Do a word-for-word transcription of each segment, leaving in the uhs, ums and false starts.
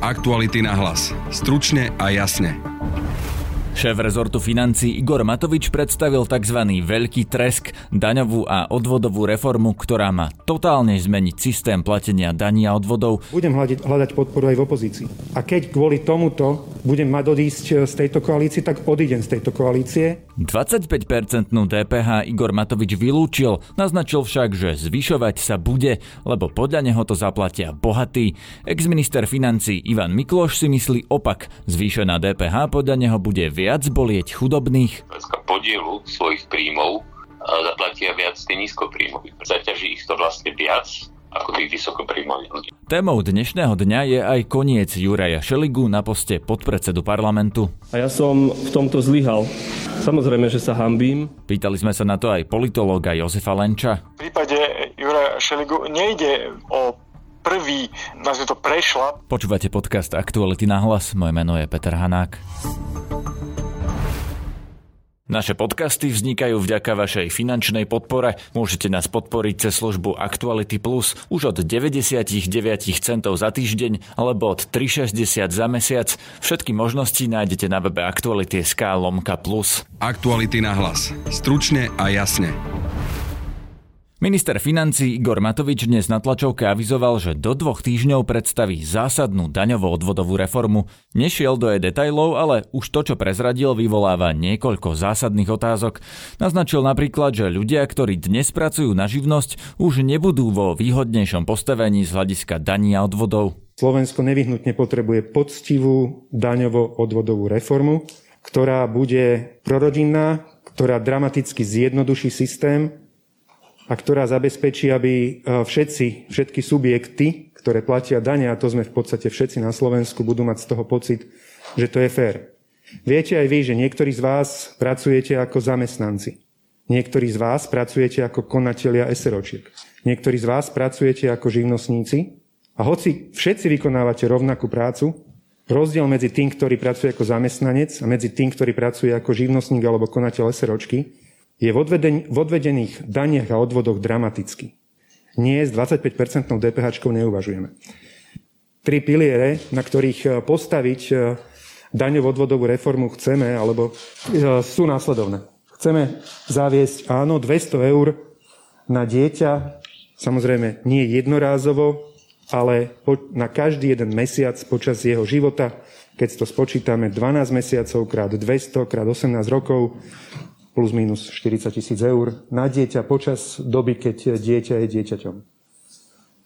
Aktuality na hlas. Stručne a jasne. Šéf rezortu financií Igor Matovič predstavil tzv. Veľký tresk, daňovú a odvodovú reformu, ktorá má totálne zmeniť systém platenia daní a odvodov. Budem hľadať podporu aj v opozícii. A keď kvôli tomuto budem mať odísť z tejto koalície, tak odídem z tejto koalície. dvadsaťpäť percent dé pé há Igor Matovič vylúčil, naznačil však, že zvyšovať sa bude, lebo podľa neho to zaplatia bohatí. Exminister financií Ivan Mikloš si myslí opak. Zvýšená dé pé há podľa neho bude viac bolieť chudobných. Zväzka podielu svojich príjmov zaplatia viac tie nízkopríjmoví. Zaťaží ich to vlastne viac ako tých vysokopríjmových ľudí. Témou dnešného dňa je aj koniec Juraja Šeligu na poste podpredsedu parlamentu. A ja som v tomto zlyhal. Samozrejme, že sa hanbím. Pýtali sme sa na to aj politológa Jozefa Lenča. V prípade Juraja Šeligu nejde o prvý, nazvime to, prešlap. Počúvate podcast Aktuality na hlas. Moje meno je Peter Hanák. Naše podcasty vznikajú vďaka vašej finančnej podpore. Môžete nás podporiť cez službu Aktuality Plus už od deväťdesiatdeväť centov za týždeň alebo od tri šesťdesiat za mesiac. Všetky možnosti nájdete na webe Aktuality.sk lomka plus. Aktuality na hlas. Stručne a jasne. Minister financií Igor Matovič dnes na tlačovke avizoval, že do dvoch týždňov predstaví zásadnú daňovo-odvodovú reformu. Nešiel do jej detailov, ale už to, čo prezradil, vyvoláva niekoľko zásadných otázok. Naznačil napríklad, že ľudia, ktorí dnes pracujú na živnosť, už nebudú vo výhodnejšom postavení z hľadiska daní a odvodov. Slovensko nevyhnutne potrebuje poctivú daňovo-odvodovú reformu, ktorá bude prorodinná, ktorá dramaticky zjednoduší systém a ktorá zabezpečí, aby všetci, všetky subjekty, ktoré platia dane, a to sme v podstate všetci na Slovensku, budú mať z toho pocit, že to je fér. Viete aj vy, že niektorí z vás pracujete ako zamestnanci. Niektorí z vás pracujete ako konatelia SROčiek. Niektorí z vás pracujete ako živnostníci. A hoci všetci vykonávate rovnakú prácu, rozdiel medzi tým, ktorý pracuje ako zamestnanec a medzi tým, ktorý pracuje ako živnostník alebo konateľ SROčky, je v, odveden- v odvedených daniach a odvodoch dramaticky. Nie s dvadsaťpäť percent dé pé háčkou neuvažujeme. Tri piliere, na ktorých postaviť daňovo-odvodovú reformu chceme, alebo sú následovné. Chceme zaviesť, áno, dvesto eur na dieťa, samozrejme nie jednorázovo, ale po- na každý jeden mesiac počas jeho života, keď to spočítame dvanásť mesiacov krát dvesto krát osemnásť rokov, plus minus štyridsať tisíc eur na dieťa počas doby, keď dieťa je dieťaťom.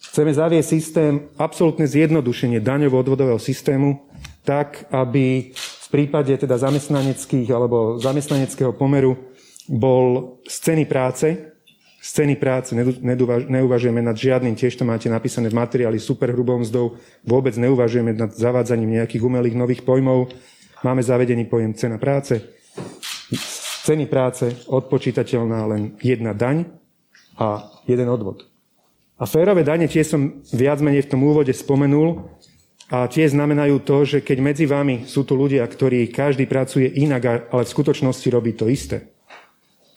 Chceme zaviesť systém, absolútne zjednodušenie daňovo-odvodového systému, tak, aby v prípade teda zamestnaneckých alebo zamestnaneckého pomeru bol z ceny práce, z ceny práce neuvažujeme nad žiadnym, tiež to máte napísané v materiáli, superhrubou mzdou, vôbec neuvažujeme nad zavádzaním nejakých umelých nových pojmov, máme zavedený pojem cena práce, ceny práce odpočítateľná len jedna daň a jeden odvod. A férové dane tie som viac menej v tom úvode spomenul a tie znamenajú to, že keď medzi vami sú tu ľudia, ktorí každý pracuje inak, ale v skutočnosti robí to isté,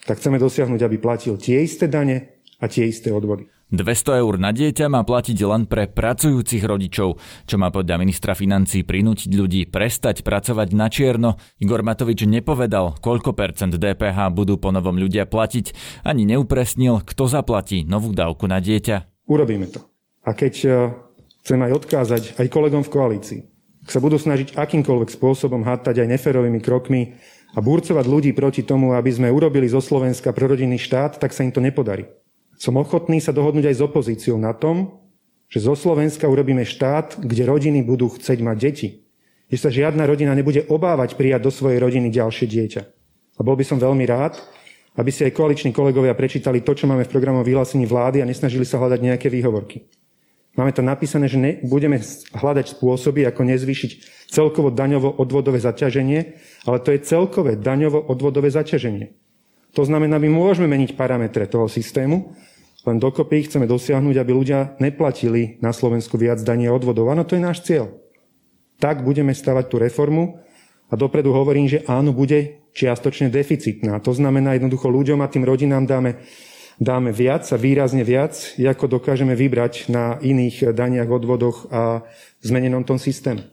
tak chceme dosiahnuť, aby platil tie isté dane a tie isté odvody. dvesto eur na dieťa má platiť len pre pracujúcich rodičov, čo má podľa ministra financií prinútiť ľudí prestať pracovať na čierno. Igor Matovič nepovedal, koľko percent dé pé há budú ponovom ľudia platiť, ani neupresnil, kto zaplatí novú dávku na dieťa. Urobíme to. A keď chcem aj odkázať aj kolegom v koalícii, ak sa budú snažiť akýmkoľvek spôsobom hátať aj neférovými krokmi a burcovať ľudí proti tomu, aby sme urobili zo Slovenska prorodinný štát, tak sa im to nepodarí. Som ochotný sa dohodnúť aj s opozíciou na tom, že zo Slovenska urobíme štát, kde rodiny budú chcieť mať deti. Že sa žiadna rodina nebude obávať prijať do svojej rodiny ďalšie dieťa. A bol by som veľmi rád, aby si aj koaliční kolegovia prečítali to, čo máme v programovom vyhlásení vlády a nesnažili sa hľadať nejaké výhovorky. Máme tam napísané, že ne, budeme hľadať spôsoby, ako nezvýšiť celkovo daňovo-odvodové zaťaženie, ale to je celkové daňovo-odvodové zaťaženie. To znamená, my môžeme meniť parametre toho systému, len dokopy chceme dosiahnuť, aby ľudia neplatili na Slovensku viac daní a odvodov. Áno, to je náš cieľ. Tak budeme stavať tú reformu a dopredu hovorím, že áno, bude čiastočne deficitná. To znamená, jednoducho ľuďom a tým rodinám dáme dáme viac a výrazne viac, ako dokážeme vybrať na iných daniach, odvodoch a zmenenom tom systéme.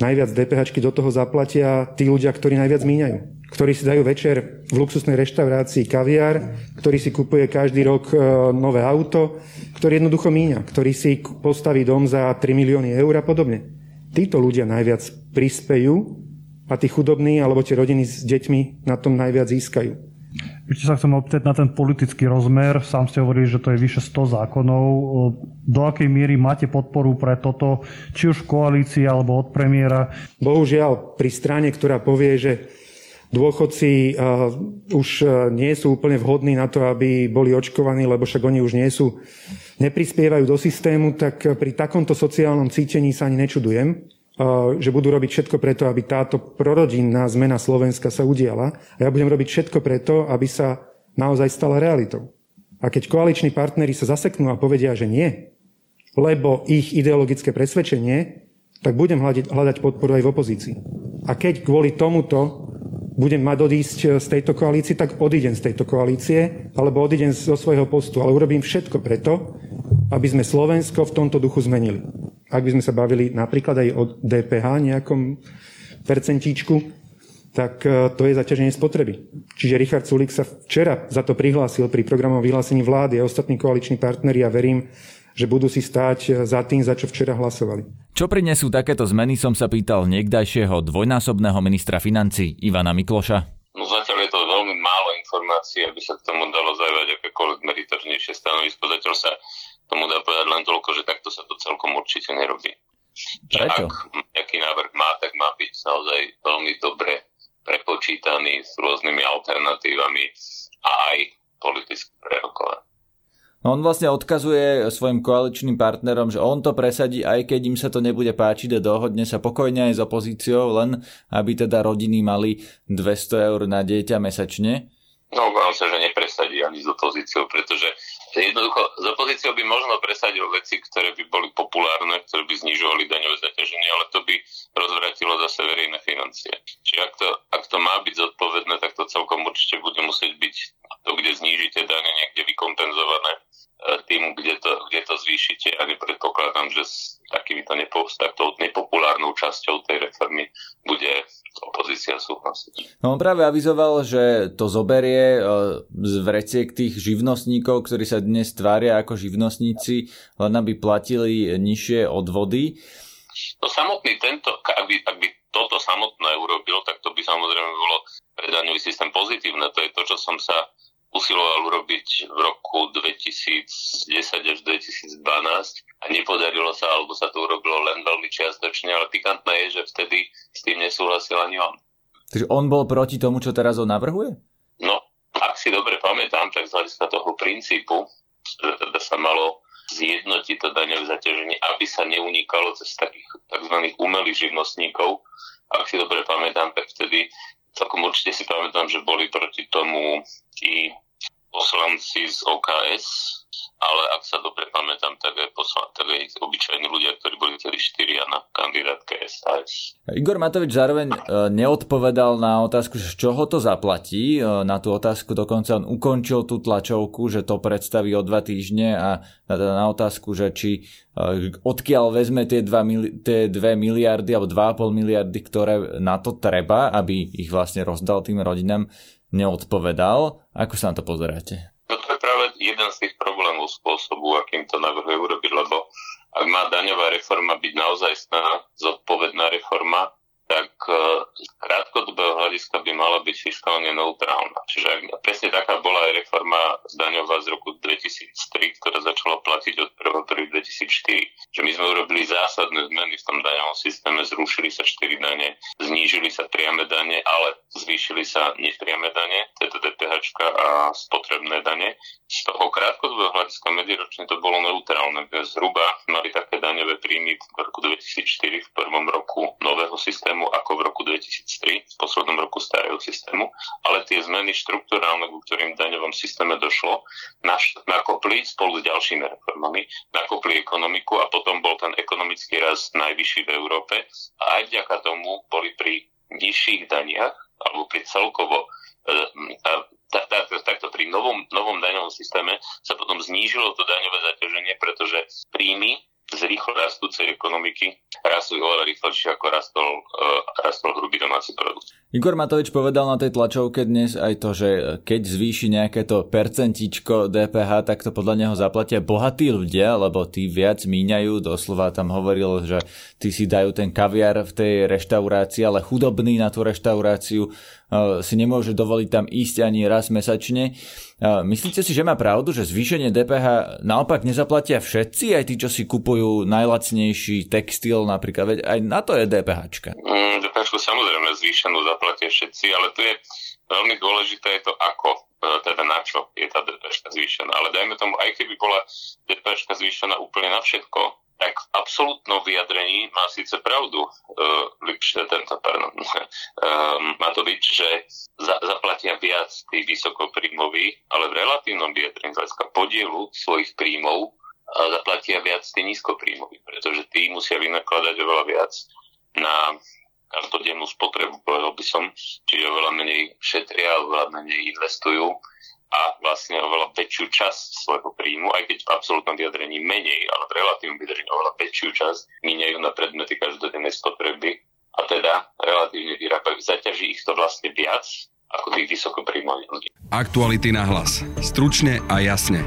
Najviac DPHčky do toho zaplatia tí ľudia, ktorí najviac míňajú, ktorí si dajú večer v luxusnej reštaurácii kaviár, ktorý si kupuje každý rok nové auto, ktorý jednoducho míňa, ktorý si postaví dom za tri milióny eur a podobne. Títo ľudia najviac prispejú a tí chudobní alebo tie rodiny s deťmi na tom najviac získajú. Ešte sa chcem opýtať na ten politický rozmer. Sám ste hovorili, že to je vyše sto zákonov. Do akej miery máte podporu pre toto, či už v koalícii alebo od premiéra? Bohužiaľ, pri strane, ktorá povie, že dôchodci uh, už nie sú úplne vhodní na to, aby boli očkovaní, lebo však oni už nie sú, neprispievajú do systému, tak pri takomto sociálnom cítení sa ani nečudujem, uh, že budú robiť všetko preto, aby táto prorodinná zmena Slovenska sa udiala. A ja budem robiť všetko preto, aby sa naozaj stala realitou. A keď koaliční partneri sa zaseknú a povedia, že nie, lebo ich ideologické presvedčenie, tak budem hľadať, hľadať podporu aj v opozícii. A keď kvôli tomuto budem mať odísť z tejto koalície, tak odídem z tejto koalície, alebo odídem zo svojho postu. Ale urobím všetko preto, aby sme Slovensko v tomto duchu zmenili. Ak by sme sa bavili napríklad aj o dé pé há nejakom percentíčku, tak to je zaťaženie spotreby. Čiže Richard Sulík sa včera za to prihlásil pri programovom vyhlásení vlády a ostatní koaliční partneri a verím, že budú si stáť za tým, za čo včera hlasovali. Čo prinesú takéto zmeny, som sa pýtal niekdajšieho dvojnásobného ministra financií Ivana Mikloša. No zatiaľ je to veľmi málo informácií, aby sa k tomu dalo zaujať akékoľvek meritačnejšie stanovisko. Zatiaľ sa tomu dá povedať len toľko, že takto sa to celkom určite nerobí. Prečo? Ak nejaký návrh má, tak má byť naozaj veľmi dobre prepočítaný s rôznymi alternatívami a aj politicky prerokovaný. On vlastne odkazuje svojim koaličným partnerom, že on to presadí, aj keď im sa to nebude páčiť a dohodne sa pokojne aj s opozíciou, len aby teda rodiny mali dvesto eur na dieťa mesačne. No, obávam sa, že nepresadí ani s opozíciou, pretože jednoducho s opozíciou by možno presadil veci, ktoré by boli populárne, ktoré by znižovali daňové zaťaženie, ale to by rozvratilo zase verejné financie. Čiže ak to, ak to má byť zodpovedné, tak to celkom určite bude musieť byť to, kde znížite dane, niekde vykompenzované tým, kde to, kde to zvýšite, a nepredpokladám, že s takýmito nepopulárnou časťou tej reformy bude opozícia súhlasiť. No on práve avizoval, že to zoberie z vreciek tých živnostníkov, ktorí sa dnes tvária ako živnostníci, len aby platili nižšie odvody. No samotný tento, ak by, ak by toto samotné urobilo, tak to by samozrejme bolo pre daňový systém pozitívne. To je to, čo som sa usiloval urobiť v roku dvetisícdesať až dvetisícdvanásť a nepodarilo sa, alebo sa to urobilo len veľmi čiastočne, ale pikantné je, že vtedy s tým nesúhlasil ani on. Takže on bol proti tomu, čo teraz on navrhuje? No, ak si dobre pamätám, tak z hľadiska toho princípu, že teda sa malo zjednotiť to daňové zaťaženie, aby sa neunikalo cez takých tzv. Umelých živnostníkov. Ak si dobre pamätám, tak vtedy celkom určite si pamätám, že boli proti tomu tí poslanci z ó ká es, ale ak sa dobre pamätám, tak aj, poslan, tak aj obyčajní ľudia, ktorí boli celí štyria na kandidátke es a es. Igor Matovič zároveň neodpovedal na otázku, z čoho to zaplatí. Na tú otázku dokonca on ukončil tú tlačovku, že to predstaví o dva týždne a na otázku, že či odkiaľ vezme tie dve miliardy alebo dve a pol miliardy, ktoré na to treba, aby ich vlastne rozdal tým rodinám, neodpovedal. Ako sa na to pozeráte? No to je práve jeden z tých problémov spôsobu, akým to navrhuje urobiť, lebo ak má daňová reforma byť naozajstná zodpovedná reforma, tak z krátkodobého hľadiska by mala byť fiskálne neutrálna. Čiže presne taká bola aj reforma daňová z roku dvetisíctri, ktorá začala platiť od prvého prvého dvetisícštyri. Že my sme urobili zásadné zmeny v tom daňovom systéme, zrušili sa štyri dane, znížili sa priame dane, ale zvýšili sa nepriame dane, teda DPHčka a spotrebné dane. Z toho krátkodobého hľadiska medziročne to bolo neutrálne. Zhruba mali také daňové príjmy v roku dvetisícštyri, v prvom roku nového systému, ako v roku dvetisíctri, v poslednom roku starého systému, ale tie zmeny štruktúrálne, ku ktorým v daňovom systéme došlo, nakopli spolu s ďalšími reformami, nakopli ekonomiku a potom bol ten ekonomický rast najvyšší v Európe a aj vďaka tomu boli pri nižších daniach alebo pri celkovo takto pri novom, novom daňovom systéme sa potom znížilo to daňové zaťaženie, pretože príjmy z rýchlo rastúcej ekonomiky rastú oveľa rýchlejšie, ako rastol, uh, rastol hrubý domáci produkt. Igor Matovič povedal na tej tlačovke dnes aj to, že keď zvýši nejaké to percentičko dé pé há, tak to podľa neho zaplatia bohatí ľudia, lebo tí viac míňajú. Doslova tam hovoril, že tí si dajú ten kaviár v tej reštaurácii, ale chudobný na tú reštauráciu uh, si nemôže dovoliť tam ísť ani raz mesačne. Uh, myslíte si, že má pravdu, že zvýšenie dé pé há naopak nezaplatia všetci, aj tí, čo si kupujú najlacnejší textil napríklad, veď aj na to je DPHčka. Mm, DPHčku samozrejme zvýšenú zaplatia všetci, ale tu je veľmi dôležité to ako, teda na čo je tá DPHčka zvýšená. Ale dajme tomu, aj keby bola DPHčka zvýšená úplne na všetko, tak v absolútnom vyjadrení má síce pravdu uh, Lipše, tento, pardon, uh, Matovič, že za, zaplatia viac tých vysokopríjmoví, ale v relatívnom vyjadrení hľadiska podielu svojich príjmov zaplatia viac tí nízkopríjmoví, pretože tí musia vynakladať oveľa viac na každodennú spotrebu, povedal by som, čiže oveľa menej šetria, oveľa menej investujú a vlastne oveľa väčšiu časť svojho príjmu, aj keď v absolútnom vyjadrení menej, ale v relatívnom vyjadrení oveľa väčšiu časť míňajú na predmety každodennej spotreby a teda relatívne vyrábajú. Zaťaží ich to vlastne viac ako tých vysokopríjmových ľudí. Aktuality na hlas. Stručne a jasne.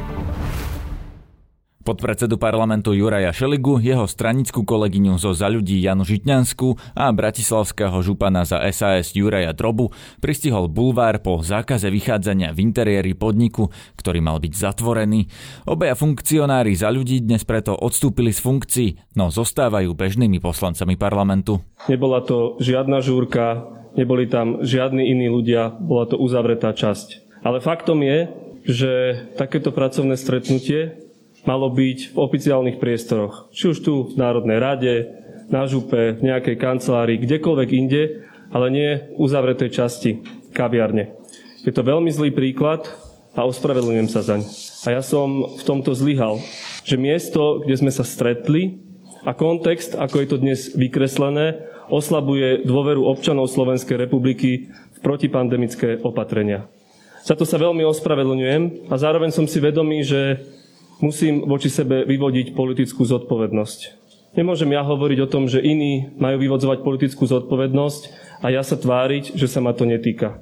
Podpredsedu parlamentu Juraja Šeligu, jeho stranickú kolegyňu zo Za ľudí Janu Žitňanskú a bratislavského župana za es a es Juraja Drobu pristihol bulvár po zákaze vychádzania v interiéri podniku, ktorý mal byť zatvorený. Obaja funkcionári Za ľudí dnes preto odstúpili z funkcií, no zostávajú bežnými poslancami parlamentu. Nebola to žiadna žúrka, neboli tam žiadni iní ľudia, bola to uzavretá časť. Ale faktom je, že takéto pracovné stretnutie malo byť v oficiálnych priestoroch. Či už tu v Národnej rade, na župe, v nejakej kancelárii, kdekoľvek inde, ale nie uzavretej časti kaviarne. Je to veľmi zlý príklad a ospravedlňujem sa zaň. A ja som v tomto zlyhal, že miesto, kde sme sa stretli a kontext, ako je to dnes vykreslené, oslabuje dôveru občanov Slovenskej republiky v protipandemické opatrenia. Za to sa veľmi ospravedlňujem a zároveň som si vedomý, že musím voči sebe vyvodiť politickú zodpovednosť. Nemôžem ja hovoriť o tom, že iní majú vyvodzovať politickú zodpovednosť a ja sa tváriť, že sa ma to netýka.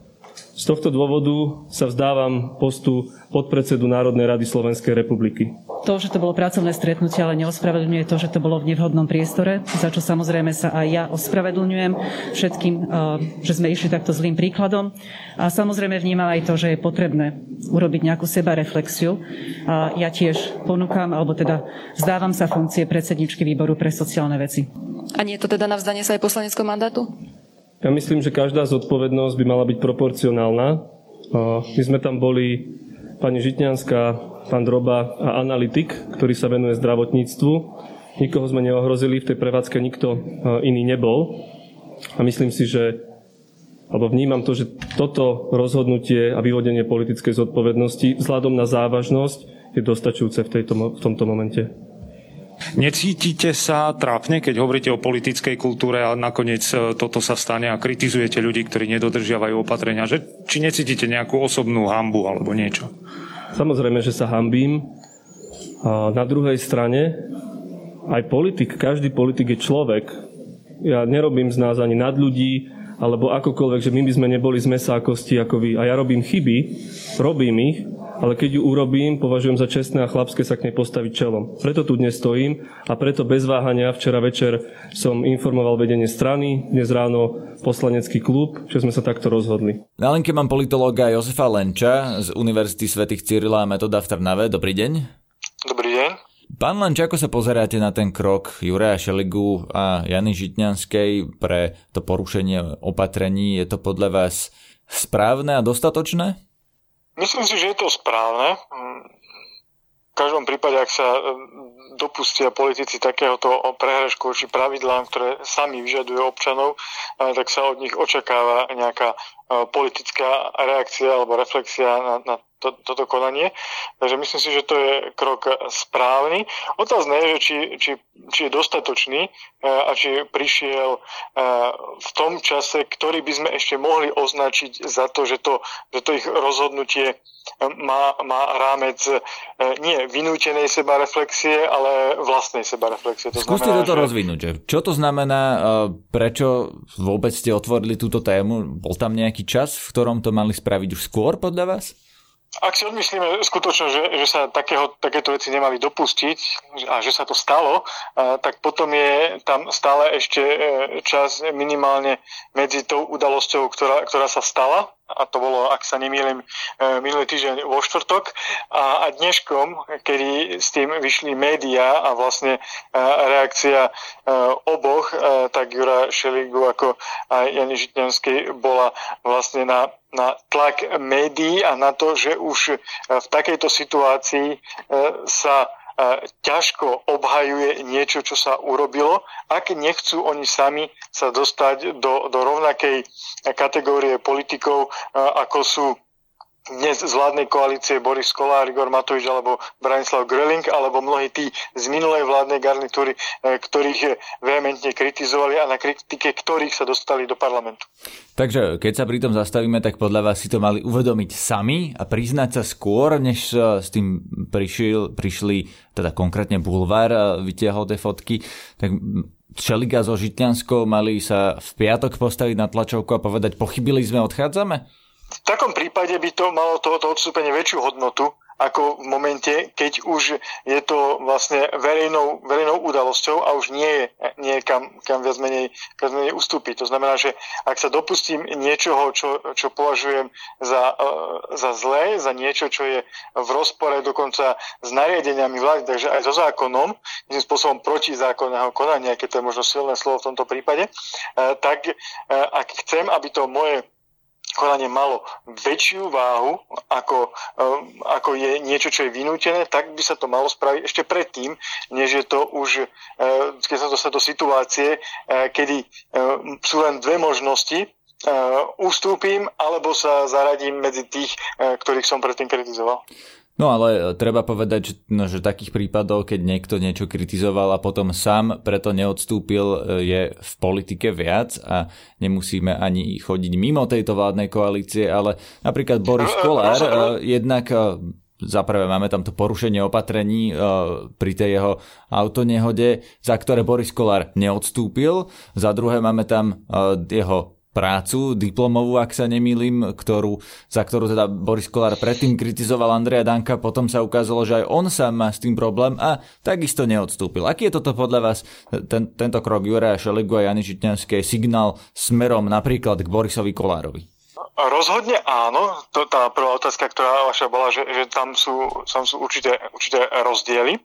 Z tohto dôvodu sa vzdávam postu podpredsedu Národnej rady Slovenskej republiky. To, že to bolo pracovné stretnutie, ale neospravedlňuje to, že to bolo v nevhodnom priestore, za čo samozrejme sa aj ja ospravedlňujem všetkým, že sme išli takto zlým príkladom. A samozrejme vnímam aj to, že je potrebné urobiť nejakú sebareflexiu. A ja tiež ponúkam, alebo teda vzdávam sa funkcie predsedničky výboru pre sociálne veci. A nie je to teda na vzdanie sa aj poslaneckého mandátu? Ja myslím, že každá zodpovednosť by mala byť proporcionálna. My sme tam boli pani Žitňanská, pán Droba a analytik, ktorý sa venuje zdravotníctvu. Nikoho sme neohrozili, v tej prevádzke nikto iný nebol. A myslím si, že, alebo vnímam to, že toto rozhodnutie a vyvodenie politickej zodpovednosti vzhľadom na závažnosť je dostačujúce v tejto, v tomto momente. Necítite sa trápne, keď hovoríte o politickej kultúre a nakoniec toto sa stane a kritizujete ľudí, ktorí nedodržiavajú opatrenia? Že, či necítite nejakú osobnú hanbu alebo niečo? Samozrejme, že sa hanbím. Na druhej strane aj politik, každý politik je človek. Ja nerobím z nás ani nad ľudí, alebo akokoľvek, že my by sme neboli z mesa a kosti ako vy. A ja robím chyby, robím ich, ale keď ju urobím, považujem za čestné a chlapské sa k nej postaviť čelom. Preto tu dnes stojím a preto bez váhania včera večer som informoval vedenie strany, dnes ráno poslanecký klub, že sme sa takto rozhodli. Na linke mám politológa Jozefa Lenča z Univerzity svätých Cyrila a Metoda v Trnave. Dobrý deň. Dobrý deň. Pán Lenč, ako sa pozeráte na ten krok Juraja Šeligu a Jany Žitňanskej pre to porušenie opatrení? Je to podľa vás správne a dostatočné? Myslím si, že je to správne. V každom prípade, ak sa dopustia politici takéhoto prehrešku či pravidlám, ktoré sami vyžadujú občanov, tak sa od nich očakáva nejaká politická reakcia alebo reflexia na, na to, toto konanie. Takže myslím si, že to je krok správny. Otázne je, že či, či, či je dostatočný a či prišiel v tom čase, ktorý by sme ešte mohli označiť za to, že to, že to ich rozhodnutie má, má rámec nie vynútenej sebareflexie, ale vlastnej sebareflexie. To Skúste znamená, toto že... rozvinúť. Že čo to znamená, prečo vôbec ste otvorili túto tému? Bol tam nejaký čas, v ktorom to mali spraviť už skôr podľa vás? Ak si odmyslíme skutočne, že, že sa takého, takéto veci nemali dopustiť a že sa to stalo, tak potom je tam stále ešte čas minimálne medzi tou udalosťou, ktorá, ktorá sa stala, a to bolo, ak sa nemýlim, minulý týždeň vo štvrtok, a, a dneškom, kedy s tým vyšli médiá a vlastne reakcia oboch, tak Juraja Šeligu ako aj Jany Žitňanskej bola vlastne na na tlak médií a na to, že už v takejto situácii sa ťažko obhajuje niečo, čo sa urobilo, ak nechcú oni sami sa dostať do, do rovnakej kategórie politikov, ako sú dnes z vládnej koalície Boris Kollár, Igor Matovič alebo Branislav Grelink, alebo mnohí tí z minulej vládnej garnitúry, ktorých vehementne kritizovali a na kritike ktorých sa dostali do parlamentu. Takže keď sa pri tom zastavíme, tak podľa vás si to mali uvedomiť sami a priznať sa skôr, než s tým prišiel, prišli, teda konkrétne Bulvár vytiahol tie fotky, tak... Šeliga so Žitňanskou mali sa v piatok postaviť na tlačovku a povedať, pochybili sme, odchádzame? V takom prípade by to malo tohoto odstúpenie väčšiu hodnotu, ako v momente, keď už je to vlastne verejnou, verejnou udalosťou a už nie je, nie je kam, kam viac menej, viac menej ustúpiť. To znamená, že ak sa dopustím niečoho, čo, čo považujem za, za zlé, za niečo, čo je v rozpore dokonca s nariadeniami vlády, takže aj so zákonom, tým spôsobom protizákonného konania, keď to je možno silné slovo v tomto prípade, tak ak chcem, aby to moje konanie malo väčšiu váhu, ako, ako je niečo, čo je vynútené, tak by sa to malo spraviť ešte predtým, než je to už, keď sa dostať do situácie, kedy sú len dve možnosti, ustúpim, alebo sa zaradím medzi tých, ktorých som predtým kritizoval. No ale treba povedať, že, no, že takých prípadov, keď niekto niečo kritizoval a potom sám preto neodstúpil, je v politike viac a nemusíme ani chodiť mimo tejto vládnej koalície, ale napríklad Boris Kollár, jednak za prvé máme tam to porušenie opatrení pri tej jeho autonehode, za ktoré Boris Kollár neodstúpil, za druhé máme tam jeho prácu, diplomovú, ak sa nemýlim, ktorú, za ktorú teda Boris Kollár predtým kritizoval Andreja Danka, potom sa ukázalo, že aj on sám má s tým problém a takisto neodstúpil. Aký je toto podľa vás, ten, tento krok Juraja Šeligu a Jany Žitňanskej, signál smerom napríklad k Borisovi Kollárovi? Rozhodne áno. To, tá prvá otázka, ktorá vaša bola, že, že tam sú, tam sú určité, určité rozdiely.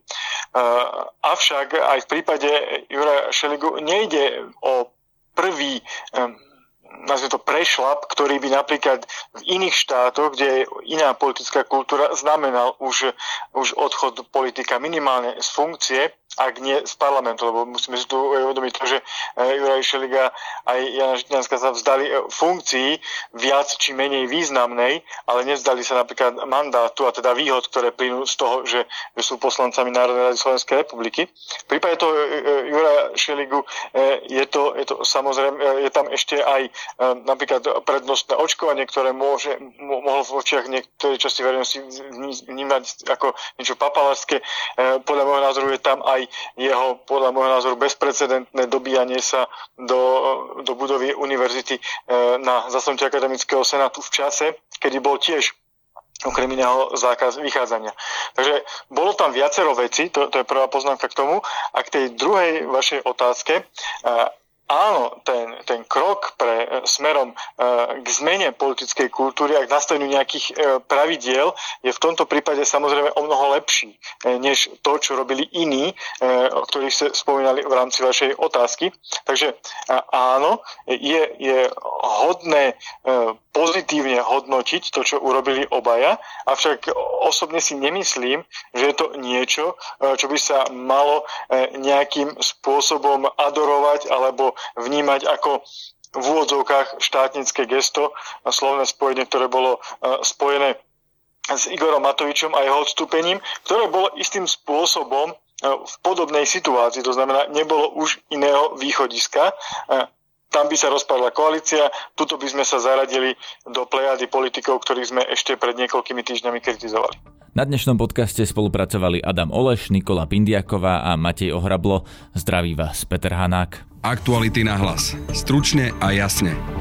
Uh, avšak aj v prípade Juraja Šeligu nejde o prvý um, nazvime to prešlap, ktorý by napríklad v iných štátoch, kde je iná politická kultúra, znamenal už, už odchod politika minimálne z funkcie, ak nie z parlamentu, lebo musíme si tu uvedomiť to, že Juraj Šeliga aj Jana Žitňanská sa vzdali funkcií viac či menej významnej, ale nevzdali sa napríklad mandátu a teda výhod, ktoré plynú z toho, že, že sú poslancami Národnej rady Slovenskej republiky. V prípade toho Juraja Šeligu je to, je to samozrejme, je tam ešte aj napríklad prednostné očkovanie, ktoré môže, mohlo v očiach niektorej časti verejnosti vnímať ako niečo papalárske. Podľa môjho názoru je tam aj jeho, podľa môjho názoru, bezprecedentné dobíjanie sa do, do budovy univerzity na zasadnutí akademického senátu v čase, kedy bol tiež okrem iného zákaz vychádzania. Takže bolo tam viacero vecí, to, to je prvá poznámka k tomu. A k tej druhej vašej otázke, áno, ten, ten krok pre smerom k zmene politickej kultúry a k nastaveniu nejakých pravidiel je v tomto prípade samozrejme o mnoho lepší, než to, čo robili iní, o ktorých ste spomínali v rámci vašej otázky. Takže áno, je, je hodné pozitívne hodnotiť to, čo urobili obaja, avšak osobne si nemyslím, že je to niečo, čo by sa malo nejakým spôsobom adorovať alebo vnímať ako v úvodzovkách štátnické gesto, slovné spojenie, ktoré bolo spojené s Igorom Matovičom a jeho odstúpením, ktoré bolo istým spôsobom v podobnej situácii, to znamená, nebolo už iného východiska. Tam by sa rozpadla koalícia, tuto by sme sa zaradili do plejady politikov, ktorých sme ešte pred niekoľkými týždňami kritizovali. Na dnešnom podcaste spolupracovali Adam Oleš, Nikola Pindiaková a Matej Ohrablo. Zdraví vás Peter Hanák. Aktuality na hlas. Stručne a jasne.